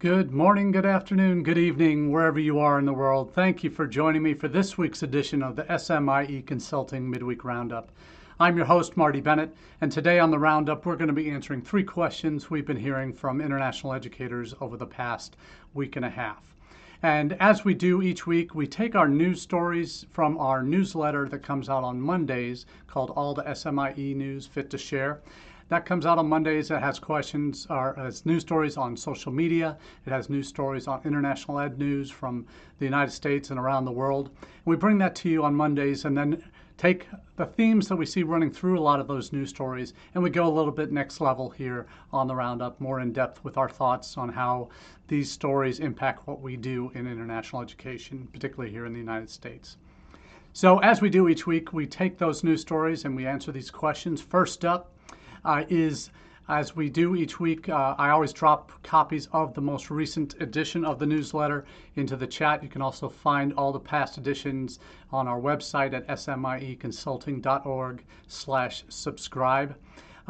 Good morning, good afternoon, good evening, wherever you are in the world. Thank you for joining me for this week's edition of the SMIE Consulting Midweek Roundup. I'm your host, Marty Bennett, and today on the Roundup, we're going to be answering three questions we've been hearing from international educators over the past week and a half. And as we do each week, we take our news stories from our newsletter that comes out on Mondays called All the SMIE News Fit to Share. That comes out on Mondays. It has questions, or has news stories on social media. It has news stories on international ed news from the United States and around the world. We bring that to you on Mondays and then take the themes that we see running through a lot of those news stories, and we go a little bit next level here on the Roundup, more in depth with our thoughts on how these stories impact what we do in international education, particularly here in the United States. So as we do each week, we take those news stories and we answer these questions. First up, as we do each week, I always drop copies of the most recent edition of the newsletter into the chat. You can also find all the past editions on our website at smieconsulting.org/subscribe.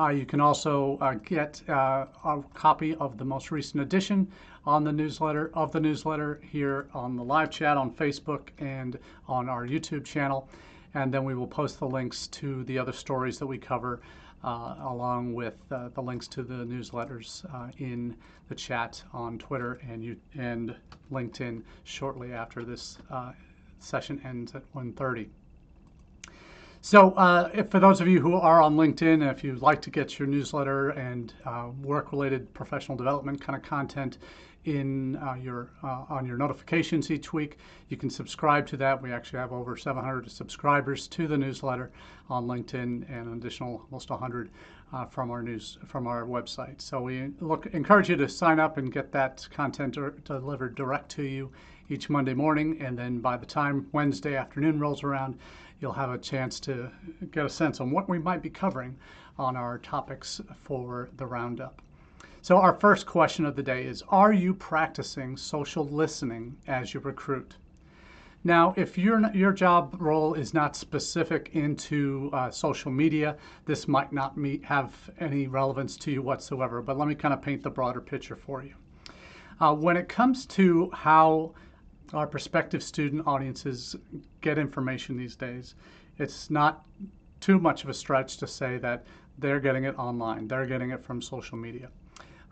You can also get a copy of the most recent edition of the newsletter here on the live chat on Facebook and on our YouTube channel. And then we will post the links to the other stories that we cover along with the links to the newsletters in the chat on Twitter and LinkedIn shortly after this session ends at 1:30. So for those of you who are on LinkedIn, if you'd like to get your newsletter and work-related professional development kind of content in on your notifications each week, you can subscribe to that. We actually have over 700 subscribers to the newsletter on LinkedIn and an additional almost 100 from our website. So we encourage you to sign up and get that content delivered direct to you each Monday morning, and then by the time Wednesday afternoon rolls around, you'll have a chance to get a sense on what we might be covering on our topics for the Roundup. So our first question of the day is, are you practicing social listening as you recruit? Now, if your job role is not specific into social media, this might not have any relevance to you whatsoever, but let me kind of paint the broader picture for you. When it comes to how our prospective student audiences get information these days, it's not too much of a stretch to say that they're getting it online, they're getting it from social media.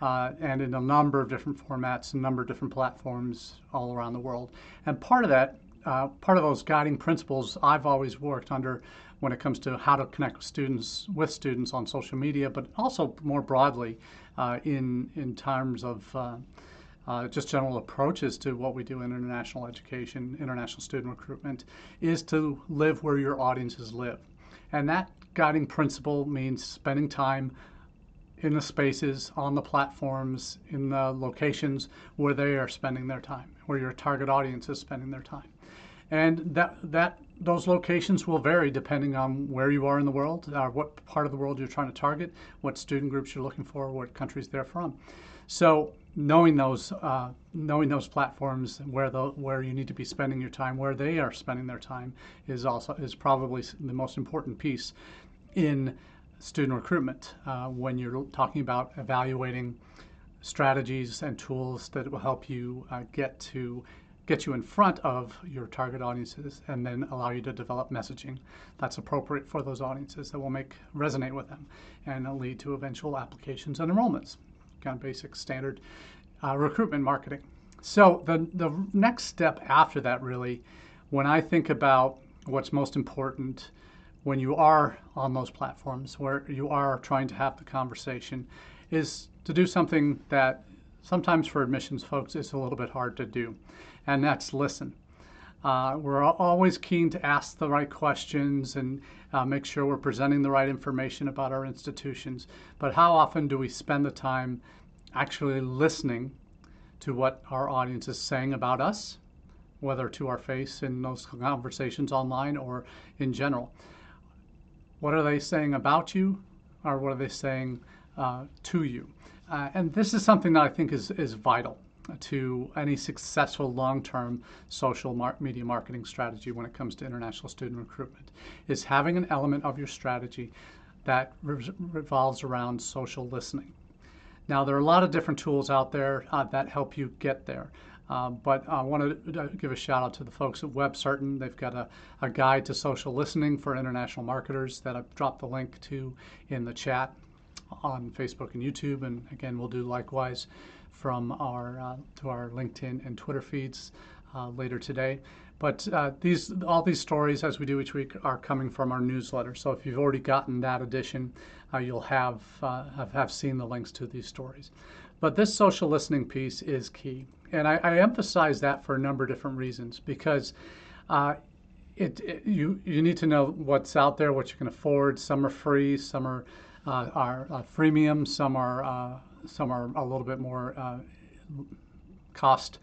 And in a number of different formats, a number of different platforms all around the world. And part of that, part of those guiding principles I've always worked under when it comes to how to connect with students on social media, but also more broadly in terms of just general approaches to what we do in international education, international student recruitment, is to live where your audiences live. And that guiding principle means spending time in the spaces, on the platforms, in the locations where they are spending their time, where your target audience is spending their time. And those locations will vary depending on where you are in the world, what part of the world you're trying to target, what student groups you're looking for, what countries they're from. So knowing those platforms, where you need to be spending your time, where they are spending their time, is probably the most important piece in student recruitment when you're talking about evaluating strategies and tools that will help you get you in front of your target audiences and then allow you to develop messaging that's appropriate for those audiences that will resonate with them and lead to eventual applications and enrollments. Kind of basic standard recruitment marketing. So the next step after that, really, when I think about what's most important when you are on those platforms, where you are trying to have the conversation, is to do something that sometimes for admissions folks is a little bit hard to do, and that's listen. We're always keen to ask the right questions and make sure we're presenting the right information about our institutions, but how often do we spend the time actually listening to what our audience is saying about us, whether to our face in those conversations online or in general? What are they saying about you, or what are they saying to you? And this is something that I think is vital to any successful long-term social media marketing strategy when it comes to international student recruitment, is having an element of your strategy that revolves around social listening. Now, there are a lot of different tools out there that help you get there. But I want to give a shout out to the folks at Web Certain. They've got a guide to social listening for international marketers that I've dropped the link to in the chat on Facebook and YouTube. And again, we'll do likewise from our to our LinkedIn and Twitter feeds later today. But all these stories, as we do each week, are coming from our newsletter. So if you've already gotten that edition, you'll have seen the links to these stories. But this social listening piece is key. And I emphasize that for a number of different reasons, because you need to know what's out there, what you can afford. Some are free, some are freemium, some are a little bit more cost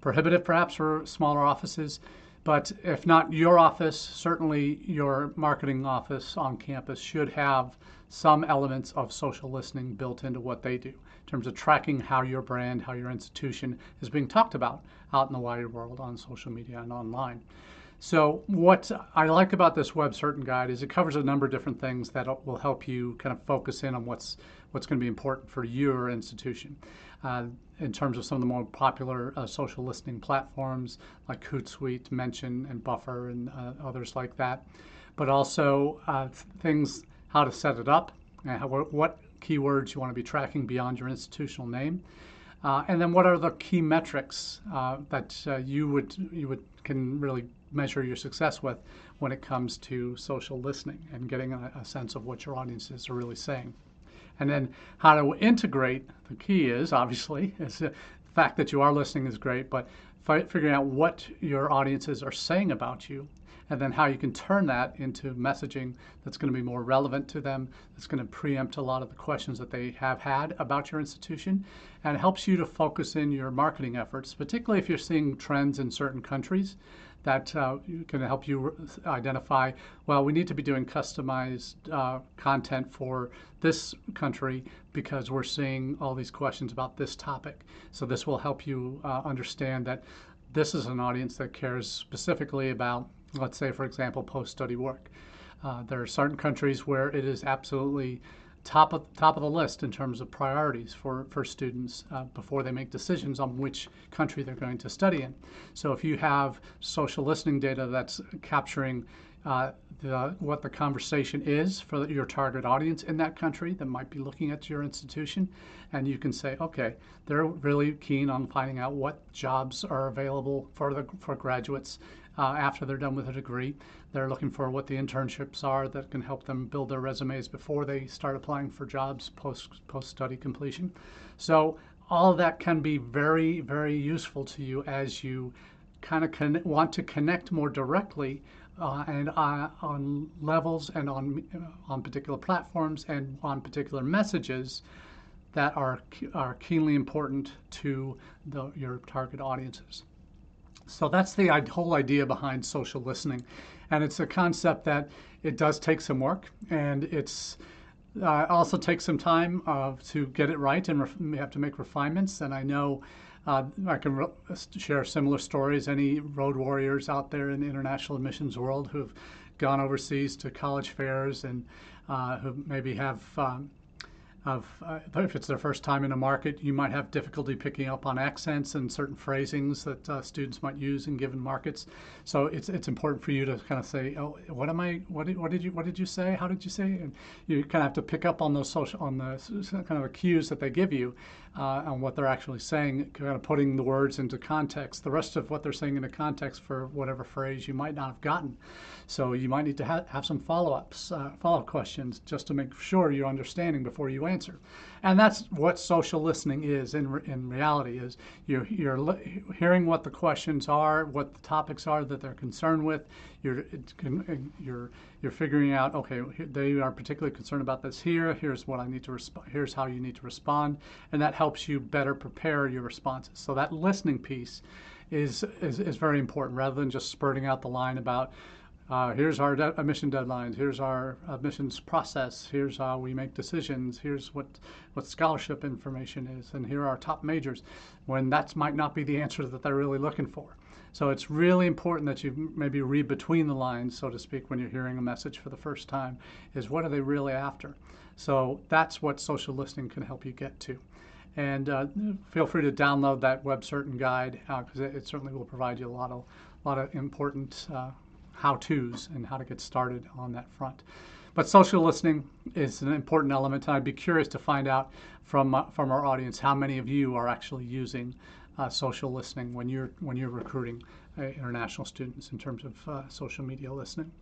prohibitive, perhaps, for smaller offices. But if not your office, certainly your marketing office on campus should have some elements of social listening built into what they do in terms of tracking how your brand, how your institution is being talked about out in the wider world on social media and online. So what I like about this Web Certain guide is it covers a number of different things that will help you kind of focus in on what's going to be important for your institution. In terms of some of the more popular social listening platforms like Hootsuite, Mention, and Buffer, and others like that, but also things, how to set it up, and what keywords you want to be tracking beyond your institutional name, and then what are the key metrics that you can really measure your success with when it comes to social listening and getting a sense of what your audiences are really saying. And then how to integrate, the key is, obviously, is the fact that you are listening is great, but figuring out what your audiences are saying about you, and then how you can turn that into messaging that's going to be more relevant to them, that's going to preempt a lot of the questions that they have had about your institution, and helps you to focus in your marketing efforts, particularly if you're seeing trends in certain countries that can help you identify, well, we need to be doing customized content for this country because we're seeing all these questions about this topic. So this will help you understand that this is an audience that cares specifically about, let's say, for example, post-study work. There are certain countries where it is absolutely top of the list in terms of priorities for students before they make decisions on which country they're going to study in. So if you have social listening data that's capturing what the conversation is for your target audience in that country that might be looking at your institution, and you can say, okay, they're really keen on finding out what jobs are available for graduates after they're done with a degree. They're looking for what the internships are that can help them build their resumes before they start applying for jobs post-study completion. So all of that can be very, very useful to you as you kind of want to connect more directly and on levels and on particular platforms and on particular messages that are keenly important to your target audiences. So that's the whole idea behind social listening. And it's a concept that it does take some work, and it's also takes some time to get it right, and you have to make refinements. And I know I can share similar stories. Any road warriors out there in the international admissions world who've gone overseas to college fairs and who maybe have if it's their first time in a market, you might have difficulty picking up on accents and certain phrasings that students might use in given markets. So it's important for you to kind of say, oh, what am I? What did you say? How did you say? And you kind of have to pick up on those kind of cues that they give you on what they're actually saying, kind of putting the words into context, the rest of what they're saying into context for whatever phrase you might not have gotten. So you might need to have some follow-up questions, just to make sure you're understanding before you answer. And that's what social listening is in reality, is you're hearing what the questions are, what the topics are that they're concerned with. You're figuring out, okay, they are particularly concerned about this here. Here's what I need to respond. Here's how you need to respond, and that helps you better prepare your responses. So that listening piece is very important, rather than just spurting out the line about, here's our admission deadlines, here's our admissions process, here's how we make decisions, here's what scholarship information is, and here are our top majors, when that might not be the answer that they're really looking for. So it's really important that you maybe read between the lines, so to speak, when you're hearing a message for the first time, is what are they really after? So that's what social listening can help you get to. And feel free to download that Web Certain guide because it certainly will provide you a lot of important how-tos and how to get started on that front. But social listening is an important element, and I'd be curious to find out from our audience how many of you are actually using social listening when you're recruiting international students in terms of social media listening.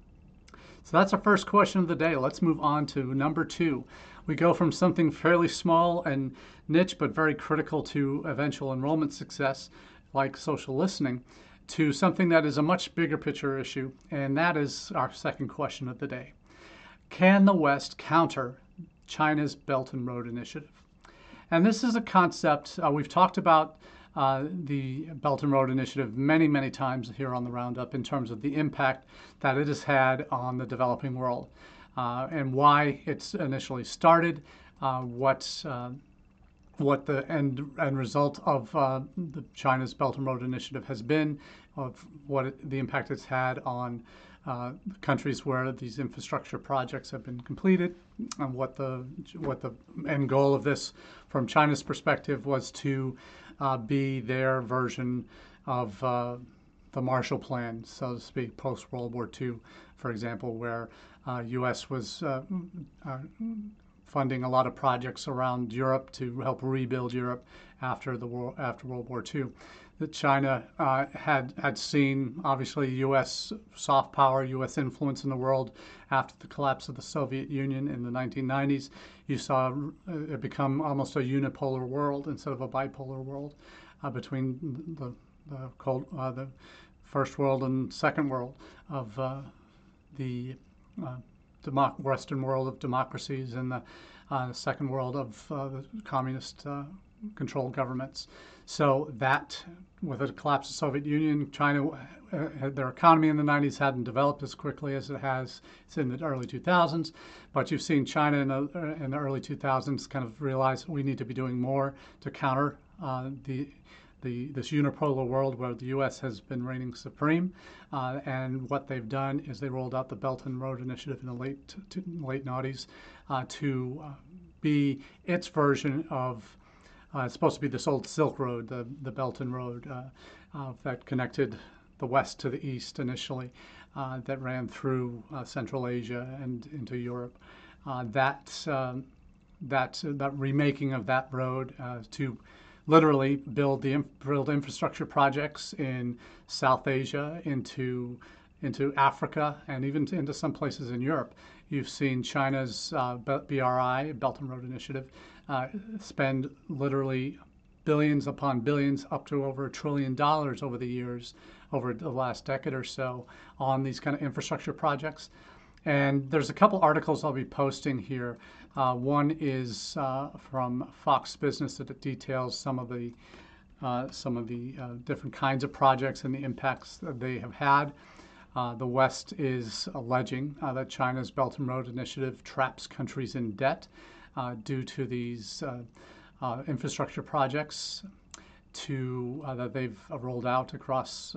So that's our first question of the day. Let's move on to number two. We go from something fairly small and niche but very critical to eventual enrollment success, like social listening, to something that is a much bigger picture issue, and that is our second question of the day. Can the West counter China's Belt and Road Initiative? And this is a concept we've talked about the Belt and Road Initiative many, many times here on the Roundup in terms of the impact that it has had on the developing world and why it's initially started, what the end result of the China's Belt and Road Initiative has been, of what the impact it's had on countries where these infrastructure projects have been completed, and what the end goal of this from China's perspective was to be their version of the Marshall Plan, so to speak, post-World War II, for example, where U.S. was funding a lot of projects around Europe to help rebuild Europe after the war, after World War II. That China had seen, obviously, U.S. soft power, U.S. influence in the world after the collapse of the Soviet Union in the 1990s. You saw it become almost a unipolar world instead of a bipolar world between the first world and second world of the Western world of democracies and the second world of the communist controlled governments. So that, with the collapse of the Soviet Union, China, their economy in the 90s hadn't developed as quickly as it has in the early 2000s, but you've seen China in the early 2000s kind of realize we need to be doing more to counter this unipolar world where the U.S. has been reigning supreme, and what they've done is they rolled out the Belt and Road Initiative in the late 90s to be its version of it's supposed to be this old Silk Road, the Belt and Road that connected the West to the East initially, that ran through Central Asia and into Europe. That remaking of that road to literally build infrastructure projects in South Asia, into Africa, and even into some places in Europe. You've seen China's BRI, Belt and Road Initiative, spend literally billions upon billions, up to over $1 trillion over the years, over the last decade or so, on these kind of infrastructure projects. And there's a couple articles I'll be posting here. One is from Fox Business that details some of the different kinds of projects and the impacts that they have had. The West is alleging that China's Belt and Road Initiative traps countries in debt due to these infrastructure projects that they've rolled out across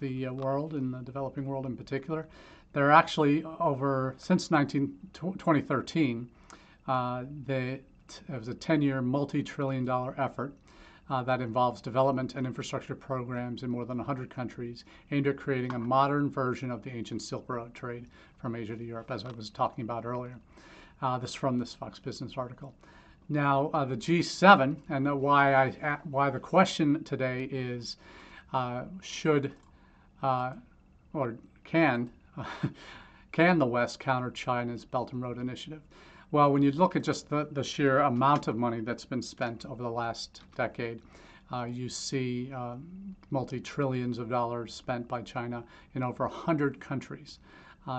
the world, in the developing world in particular. There are actually since 2013, it was a 10-year multi-trillion-dollar effort that involves development and infrastructure programs in more than 100 countries aimed at creating a modern version of the ancient Silk Road trade from Asia to Europe, as I was talking about earlier. This is from this Fox Business article. Now, the G7, and why the question today is can the West counter China's Belt and Road Initiative? Well, when you look at just the sheer amount of money that's been spent over the last decade, you see multi-trillions of dollars spent by China in over 100 countries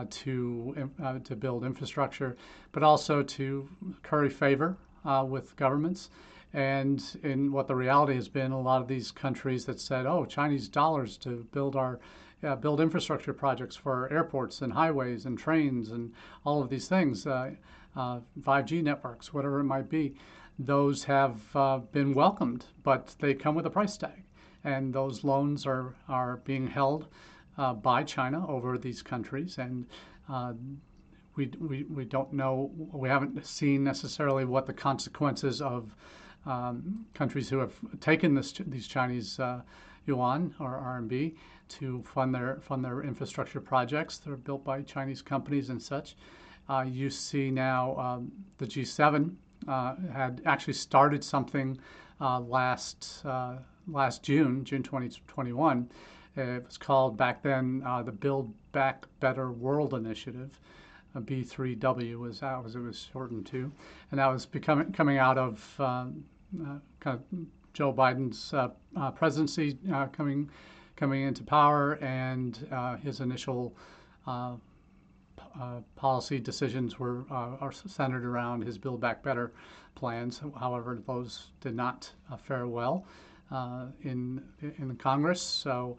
to build infrastructure, but also to curry favor with governments. And in what the reality has been, a lot of these countries that said, oh, Chinese dollars to build our build infrastructure projects for airports and highways and trains and all of these things, 5G networks, whatever it might be, those have been welcomed, but they come with a price tag. And those loans are being held by China over these countries, and we don't know, we haven't seen necessarily what the consequences of countries who have taken these Chinese yuan or RMB to fund their infrastructure projects that are built by Chinese companies and such. You see now the G7 had actually started something last June 2021. It was called back then the Build Back Better World Initiative. B3W was that was it was shortened to, and that was coming out of kind of Joe Biden's presidency coming into power, and his initial policy decisions were are centered around his Build Back Better plans. However, those did not fare well in Congress. So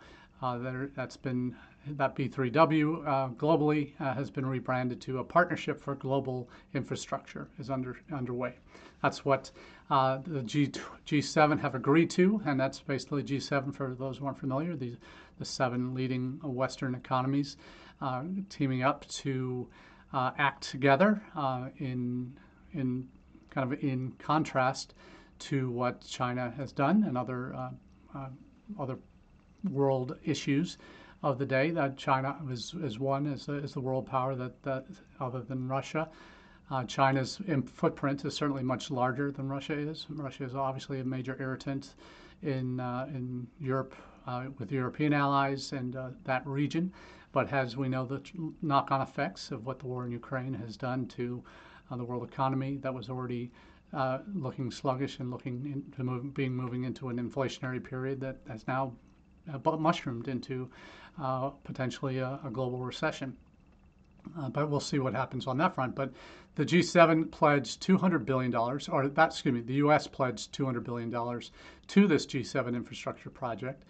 that B3W globally has been rebranded to a Partnership for Global Infrastructure is underway. That's what the G7 have agreed to, and that's basically G7 for those who aren't familiar. The seven leading Western economies teaming up to act together in kind of in contrast to what China has done and other world issues of the day. That China is one is the world power that other than Russia. China's footprint is certainly much larger than Russia is. Russia is obviously a major irritant in Europe with European allies and that region, but as we know, the knock-on effects of what the war in Ukraine has done to the world economy that was already looking sluggish and moving into an inflationary period that has now mushroomed into potentially a global recession. But we'll see what happens on that front. But the G7 pledged $200 billion, or that, excuse me, the U.S. pledged $200 billion to this G7 infrastructure project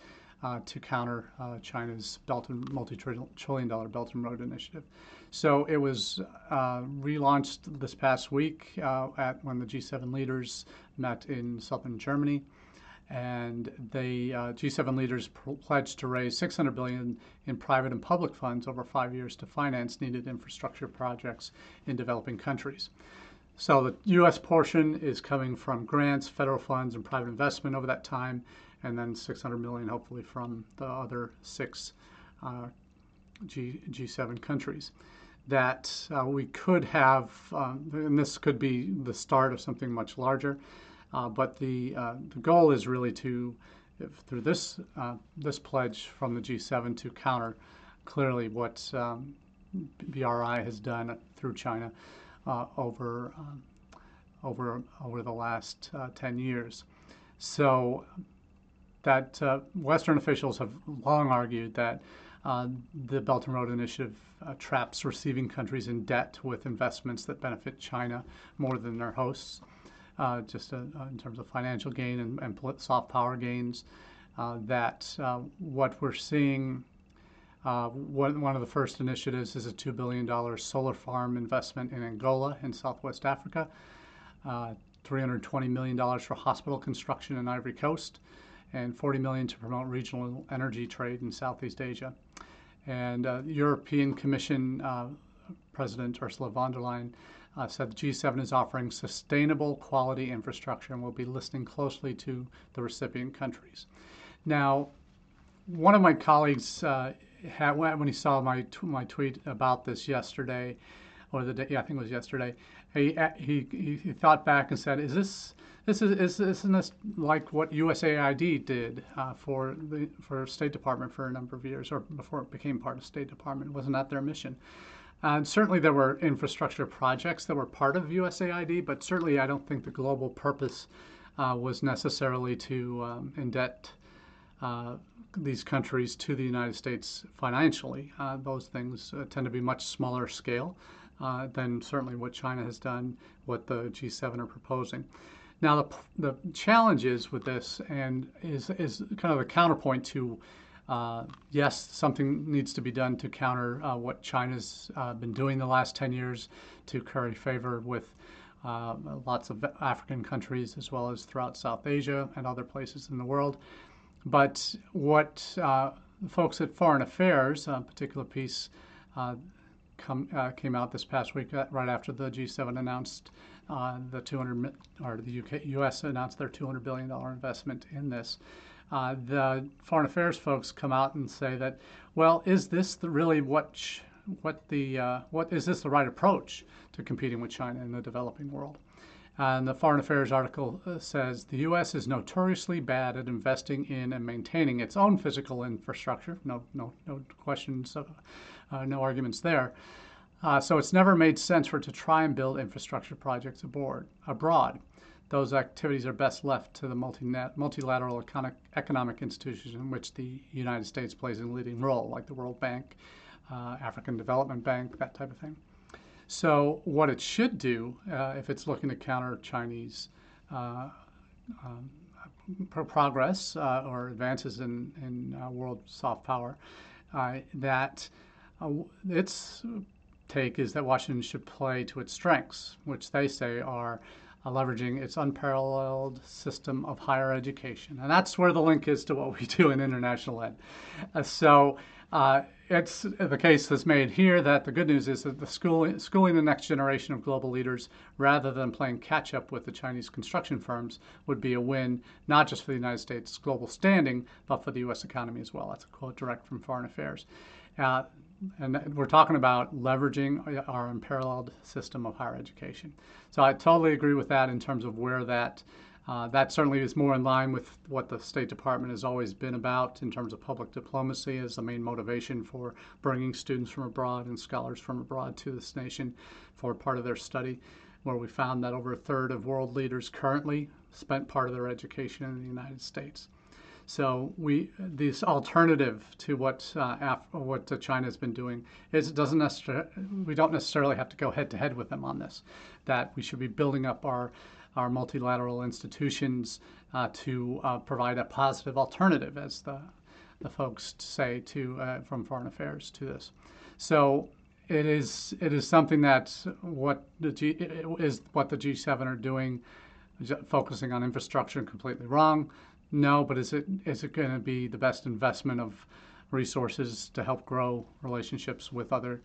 to counter China's multi-trillion-dollar Belt and Road Initiative. So it was relaunched this past week when the G7 leaders met in southern Germany. And the G7 leaders pledged to raise $600 billion in private and public funds over 5 years to finance needed infrastructure projects in developing countries. So the U.S. portion is coming from grants, federal funds, and private investment over that time, and then $600 million hopefully from the other six G7 countries. That we could have, and this could be the start of something much larger. But the goal is really to, through this pledge from the G7, to counter clearly what BRI has done through China over the last 10 years. So that Western officials have long argued that the Belt and Road Initiative traps receiving countries in debt with investments that benefit China more than their hosts. Just in terms of financial gain and soft power gains, that what we're seeing, one of the first initiatives is a $2 billion solar farm investment in Angola in Southwest Africa, $320 million for hospital construction in Ivory Coast, and $40 million to promote regional energy trade in Southeast Asia. And the European Commission President Ursula von der Leyen said the G7 is offering sustainable quality infrastructure and will be listening closely to the recipient countries. Now, one of my colleagues, when he saw my tweet about this yesterday, or the day, yeah, I think it was yesterday, he thought back and said, isn't this like what USAID did for State Department for a number of years, or before it became part of State Department? Wasn't that their mission? And certainly there were infrastructure projects that were part of USAID, but certainly I don't think the global purpose was necessarily to indebt these countries to the United States financially. Those things tend to be much smaller scale than certainly what China has done, what the G7 are proposing. Now the challenge is with this, and is kind of a counterpoint to yes, something needs to be done to counter what China's been doing the last 10 years to curry favor with lots of African countries as well as throughout South Asia and other places in the world. But what the folks at Foreign Affairs, a particular piece came out this past week right after the G7 announced the 200, or the U.S. announced their $200 billion investment in this. The foreign affairs folks come out and say that, well, is this the really what is this the right approach to competing with China in the developing world? And the foreign affairs article says the U.S. is notoriously bad at investing in and maintaining its own physical infrastructure. No questions, no arguments there. So it's never made sense for it to try and build infrastructure projects abroad. Those activities are best left to the multilateral economic institutions in which the United States plays a leading role, like the World Bank, African Development Bank, that type of thing. So what it should do, if it's looking to counter Chinese progress or advances in world soft power, its take is that Washington should play to its strengths, which they say are leveraging its unparalleled system of higher education. And that's where the link is to what we do in international ed. It's the case that's made here that the good news is that the schooling the next generation of global leaders, rather than playing catch up with the Chinese construction firms, would be a win, not just for the United States' global standing, but for the U.S. economy as well. That's a quote direct from Foreign Affairs. And we're talking about leveraging our unparalleled system of higher education. So I totally agree with that in terms of where that certainly is more in line with what the State Department has always been about in terms of public diplomacy as the main motivation for bringing students from abroad and scholars from abroad to this nation for part of their study, where we found that over a third of world leaders currently spent part of their education in the United States. So this alternative to what China's been doing is we don't necessarily have to go head to head with them on this. That we should be building up our multilateral institutions to provide a positive alternative, as the folks say from Foreign Affairs to this. So it is something that's what the G7 are doing, focusing on infrastructure, completely wrong. No, but is it going to be the best investment of resources to help grow relationships with other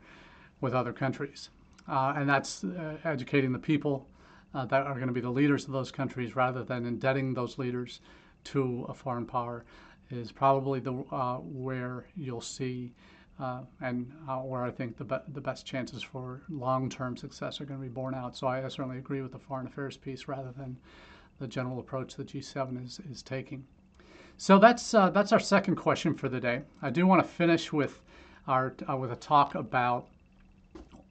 countries? And that's educating the people that are going to be the leaders of those countries, rather than indebting those leaders to a foreign power, is probably where you'll see where I think the best chances for long-term success are going to be borne out. So I certainly agree with the foreign affairs piece rather than the general approach that G7 is taking. So that's our second question for the day. I do want to finish with a talk about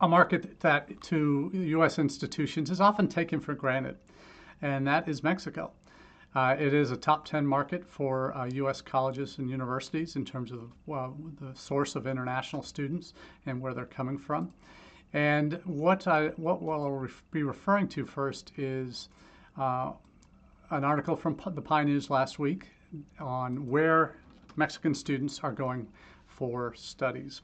a market that to U.S. institutions is often taken for granted, and that is Mexico. It is a top 10 market for U.S. colleges and universities in terms of the source of international students and where they're coming from. And what I'll be referring to first is an article from the PIE News last week on where Mexican students are going for studies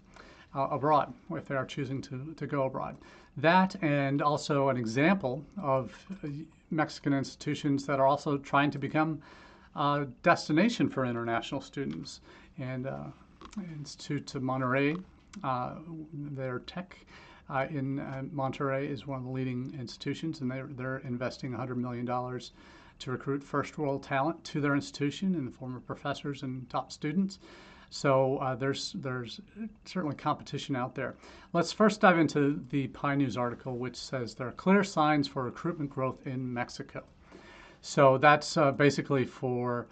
abroad, if they are choosing to go abroad. That, and also an example of Mexican institutions that are also trying to become a destination for international students. And Institute of Monterrey, their tech in Monterrey is one of the leading institutions, and they're investing $100 million to recruit first world talent to their institution in the form of professors and top students. So there's certainly competition out there. Let's first dive into the PIE News article, which says there are clear signs for recruitment growth in Mexico. So that's basically for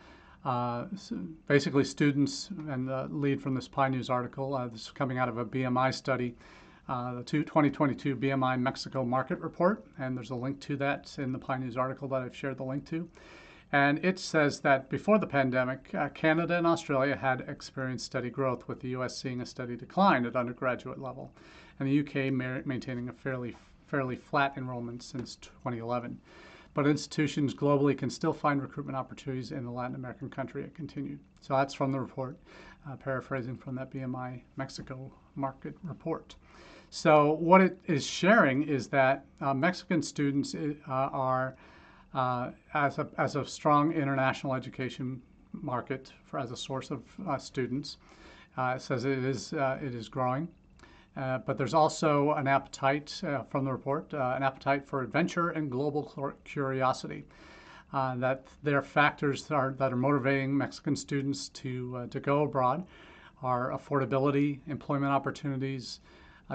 students, and the lead from this PIE News article, this is coming out of a BMI study, the 2022 BMI Mexico Market Report, and there's a link to that in the PIE News article that I've shared the link to. And it says that before the pandemic, Canada and Australia had experienced steady growth, with the U.S. seeing a steady decline at undergraduate level, and the U.K. maintaining a fairly flat enrollment since 2011. But institutions globally can still find recruitment opportunities in the Latin American country, it continued. So that's from the report, paraphrasing from that BMI Mexico Market Report. So what it is sharing is that Mexican students are as a strong international education market as a source of students. It says it is growing, But there's also an appetite from the report, an appetite for adventure and global curiosity. That their factors that are motivating Mexican students to go abroad are affordability, employment opportunities,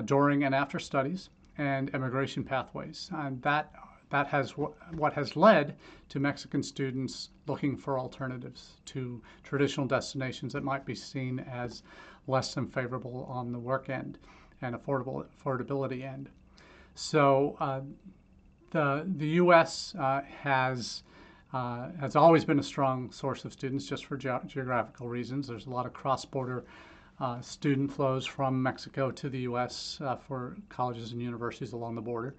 during and after studies, and immigration pathways. And that has what has led to Mexican students looking for alternatives to traditional destinations that might be seen as less than favorable on the work end and affordability end. So the U.S. has always been a strong source of students just for geographical reasons. There's a lot of cross-border student flows from Mexico to the U.S. For colleges and universities along the border.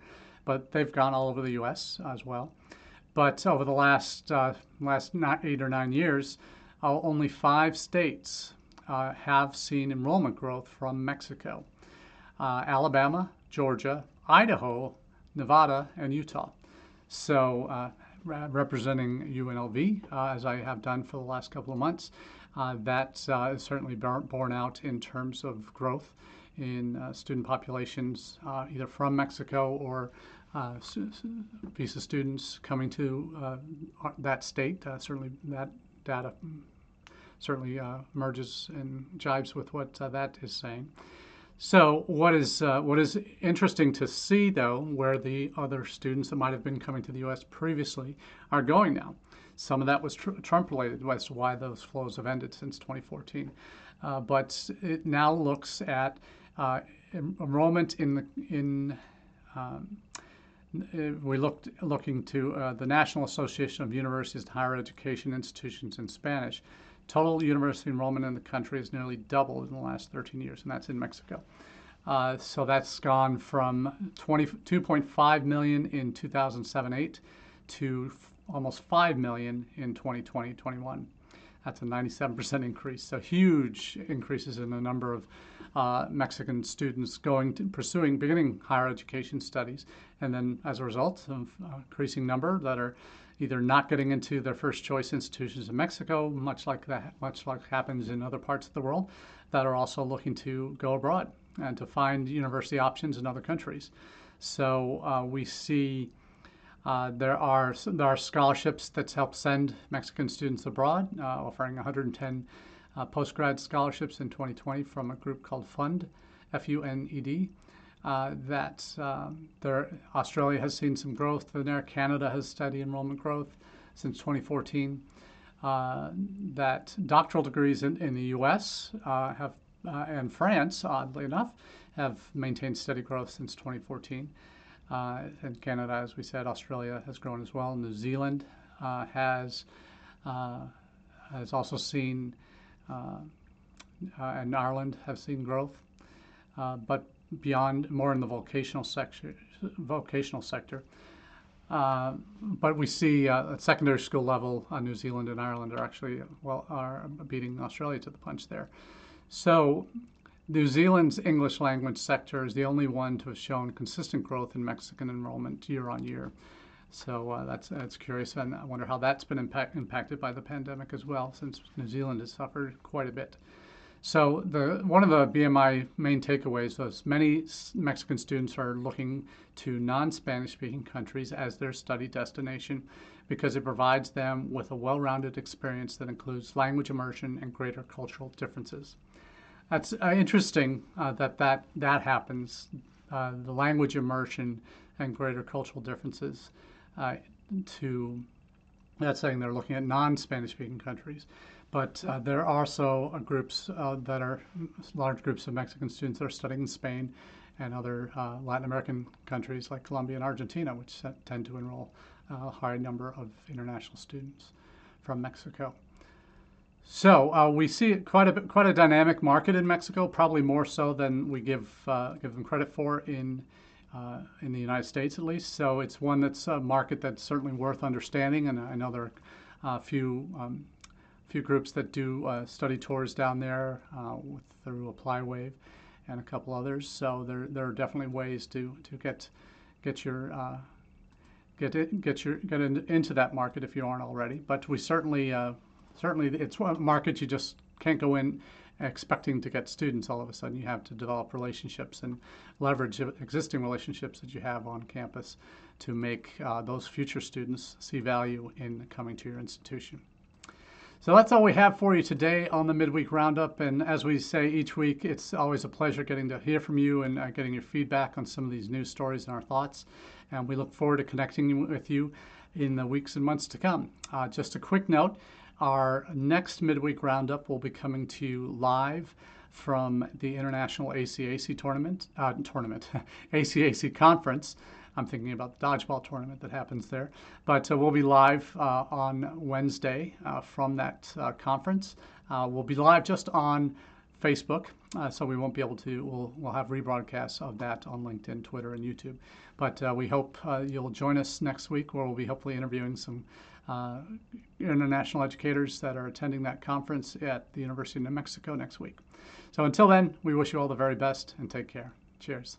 But they've gone all over the U.S. as well. But over the last 8 or 9 years, only 5 states have seen enrollment growth from Mexico: Alabama, Georgia, Idaho, Nevada, and Utah. So representing UNLV, as I have done for the last couple of months, that is certainly borne out in terms of growth in student populations, either from Mexico or visa students coming to that state. Certainly that data certainly merges and jives with what that is saying. So what is interesting to see, though, where the other students that might have been coming to the U.S. previously are going now. Some of that was Trump-related, as to why those flows have ended since 2014. But it now looks at enrollment looking to the National Association of Universities and Higher Education Institutions in Spanish. Total university enrollment in the country has nearly doubled in the last 13 years, and that's in Mexico. So that's gone from 2.5 million in 2007-08 to almost 5 million in 2020-21. That's a 97% increase. So huge increases in the number of Mexican students beginning higher education studies, and then as a result of increasing number that are either not getting into their first choice institutions in Mexico, much like happens in other parts of the world, that are also looking to go abroad and to find university options in other countries. So we see there are scholarships that help send Mexican students abroad, offering 110 postgrad scholarships in 2020 from a group called FUNED, F-U-N-E-D. Australia has seen some growth in there. Canada has steady enrollment growth since 2014. That doctoral degrees in the U.S. and France, oddly enough, have maintained steady growth since 2014. And Canada, as we said, Australia has grown as well. New Zealand has also seen, and Ireland have seen growth, but beyond more in the vocational sector. But we see at secondary school level, New Zealand and Ireland are actually are beating Australia to the punch there. So New Zealand's English language sector is the only one to have shown consistent growth in Mexican enrollment year on year. So that's curious, and I wonder how that's been impacted by the pandemic as well, since New Zealand has suffered quite a bit. So one of the BMI main takeaways was many Mexican students are looking to non-Spanish speaking countries as their study destination because it provides them with a well-rounded experience that includes language immersion and greater cultural differences. That's interesting that happens, the language immersion and greater cultural differences. That's saying they're looking at non-Spanish speaking countries. But there are also groups that are large groups of Mexican students that are studying in Spain and other Latin American countries like Colombia and Argentina, which tend to enroll a high number of international students from Mexico. So we see quite a dynamic market in Mexico, probably more so than we give them credit for in the United States, at least. So it's one that's a market that's certainly worth understanding, and I know there are few groups that do study tours down there through ApplyWave and a couple others. So there are definitely ways to get into that market if you aren't already. But we certainly it's a market you just can't go in expecting to get students, all of a sudden you have to develop relationships and leverage existing relationships that you have on campus to make those future students see value in coming to your institution. So that's all we have for you today on the Midweek Roundup. And as we say each week, it's always a pleasure getting to hear from you and getting your feedback on some of these news stories and our thoughts. And we look forward to connecting with you in the weeks and months to come. Just a quick note, our next Midweek Roundup will be coming to you live from the International ACAC ACAC Conference. I'm thinking about the dodgeball tournament that happens there. But we'll be live on Wednesday from that conference. We'll be live just on Facebook, so we won't be able to, we'll have rebroadcasts of that on LinkedIn, Twitter, and YouTube. But we hope you'll join us next week, where we'll be hopefully interviewing some international educators that are attending that conference at the University of New Mexico next week. So until then, we wish you all the very best and take care. Cheers.